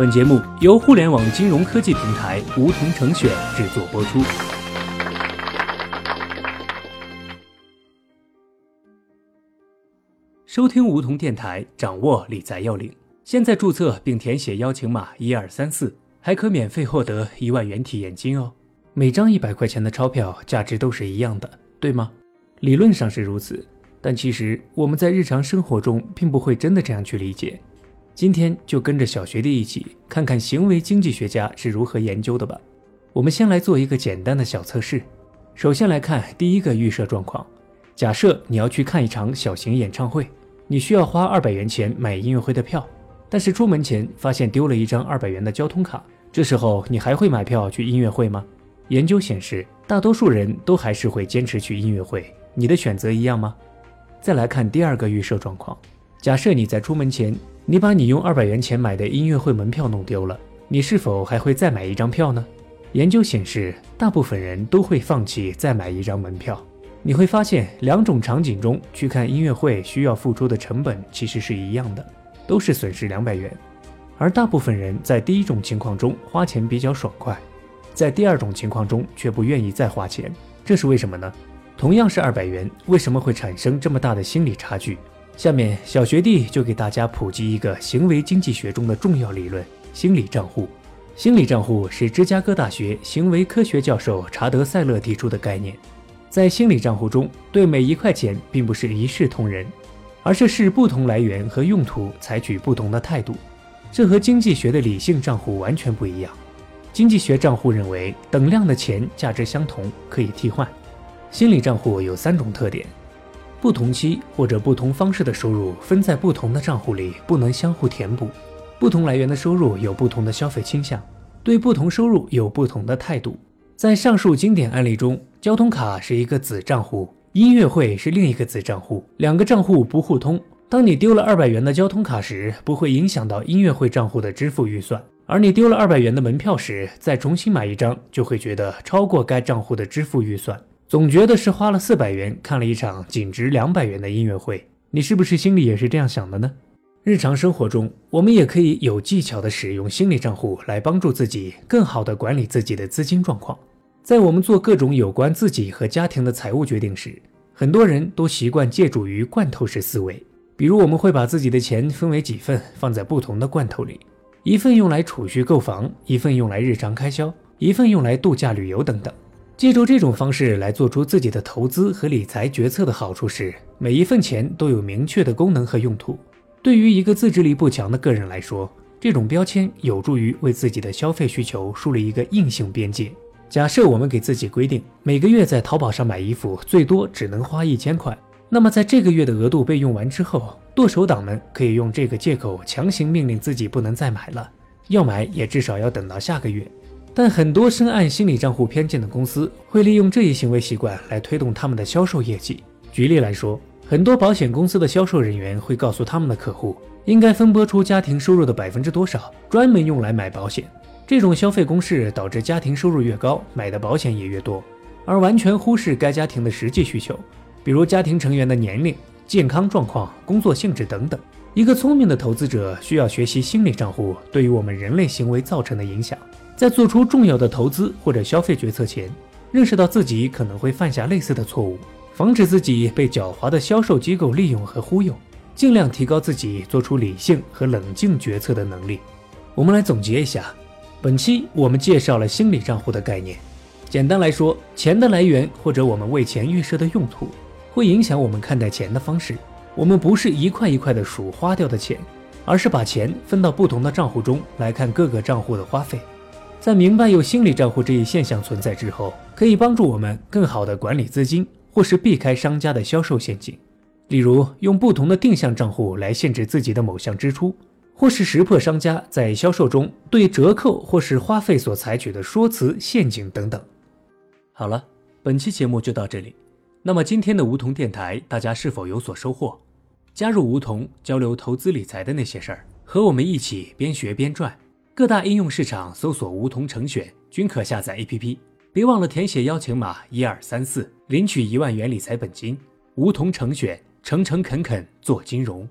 本节目由互联网金融科技平台梧桐城选制作播出。收听梧桐电台，掌握理财要领。现在注册并填写邀请码1234，还可免费获得1万元体验金哦。每张100块钱的钞票价值都是一样的，对吗？理论上是如此，但其实我们在日常生活中并不会真的这样去理解。今天就跟着小学弟一起看看行为经济学家是如何研究的吧。我们先来做一个简单的小测试。首先来看第一个预设状况，假设你要去看一场小型演唱会，你需要花200元钱买音乐会的票，但是出门前发现丢了一张200元的交通卡，这时候你还会买票去音乐会吗？研究显示，大多数人都还是会坚持去音乐会，你的选择一样吗？再来看第二个预设状况，假设你在出门前，你把你用200元钱买的音乐会门票弄丢了，你是否还会再买一张票呢？研究显示，大部分人都会放弃再买一张门票。你会发现，两种场景中去看音乐会需要付出的成本其实是一样的，都是损失200元。而大部分人在第一种情况中花钱比较爽快，在第二种情况中却不愿意再花钱，这是为什么呢？同样是200元，为什么会产生这么大的心理差距？下面小学弟就给大家普及一个行为经济学中的重要理论——心理账户。心理账户是芝加哥大学行为科学教授查德·塞勒提出的概念。在心理账户中，对每1块钱并不是一视同仁，而是视不同来源和用途采取不同的态度，这和经济学的理性账户完全不一样。经济学账户认为等量的钱价值相同，可以替换。心理账户有3种特点：不同期或者不同方式的收入分在不同的账户里不能相互填补，不同来源的收入有不同的消费倾向，对不同收入有不同的态度。在上述经典案例中，交通卡是一个子账户，音乐会是另一个子账户，两个账户不互通。当你丢了200元的交通卡时，不会影响到音乐会账户的支付预算，而你丢了200元的门票时，再重新买一张就会觉得超过该账户的支付预算，总觉得是花了400元看了一场仅值200元的音乐会。你是不是心里也是这样想的呢？日常生活中，我们也可以有技巧地使用心理账户来帮助自己更好地管理自己的资金状况。在我们做各种有关自己和家庭的财务决定时，很多人都习惯借助于罐头式思维。比如我们会把自己的钱分为几份，放在不同的罐头里，一份用来储蓄购房，一份用来日常开销，一份用来度假旅游等等。借助这种方式来做出自己的投资和理财决策的好处是，每一份钱都有明确的功能和用途。对于一个自制力不强的个人来说，这种标签有助于为自己的消费需求树立一个硬性边界。假设我们给自己规定，每个月在淘宝上买衣服最多只能花1000块，那么在这个月的额度被用完之后，剁手党们可以用这个借口强行命令自己不能再买了，要买也至少要等到下个月。但很多深谙心理账户偏见的公司会利用这一行为习惯来推动他们的销售业绩。举例来说，很多保险公司的销售人员会告诉他们的客户，应该分拨出家庭收入的%多少，专门用来买保险。这种消费公式导致家庭收入越高，买的保险也越多，而完全忽视该家庭的实际需求，比如家庭成员的年龄、健康状况、工作性质等等。一个聪明的投资者需要学习心理账户对于我们人类行为造成的影响，在做出重要的投资或者消费决策前，认识到自己可能会犯下类似的错误，防止自己被狡猾的销售机构利用和忽悠，尽量提高自己做出理性和冷静决策的能力。我们来总结一下，本期我们介绍了心理账户的概念。简单来说，钱的来源或者我们为钱预设的用途会影响我们看待钱的方式。我们不是一块一块的数花掉的钱，而是把钱分到不同的账户中来看各个账户的花费。在明白有心理账户这一现象存在之后，可以帮助我们更好的管理资金，或是避开商家的销售陷阱，例如用不同的定向账户来限制自己的某项支出，或是识破商家在销售中对折扣或是花费所采取的说辞陷阱等等。好了，本期节目就到这里。那么今天的梧桐电台，大家是否有所收获？加入梧桐，交流投资理财的那些事儿，和我们一起边学边赚。各大应用市场搜索“梧桐城选”，均可下载 APP。别忘了填写邀请码1234，领取1万元理财本金。梧桐城选，诚诚恳恳做金融。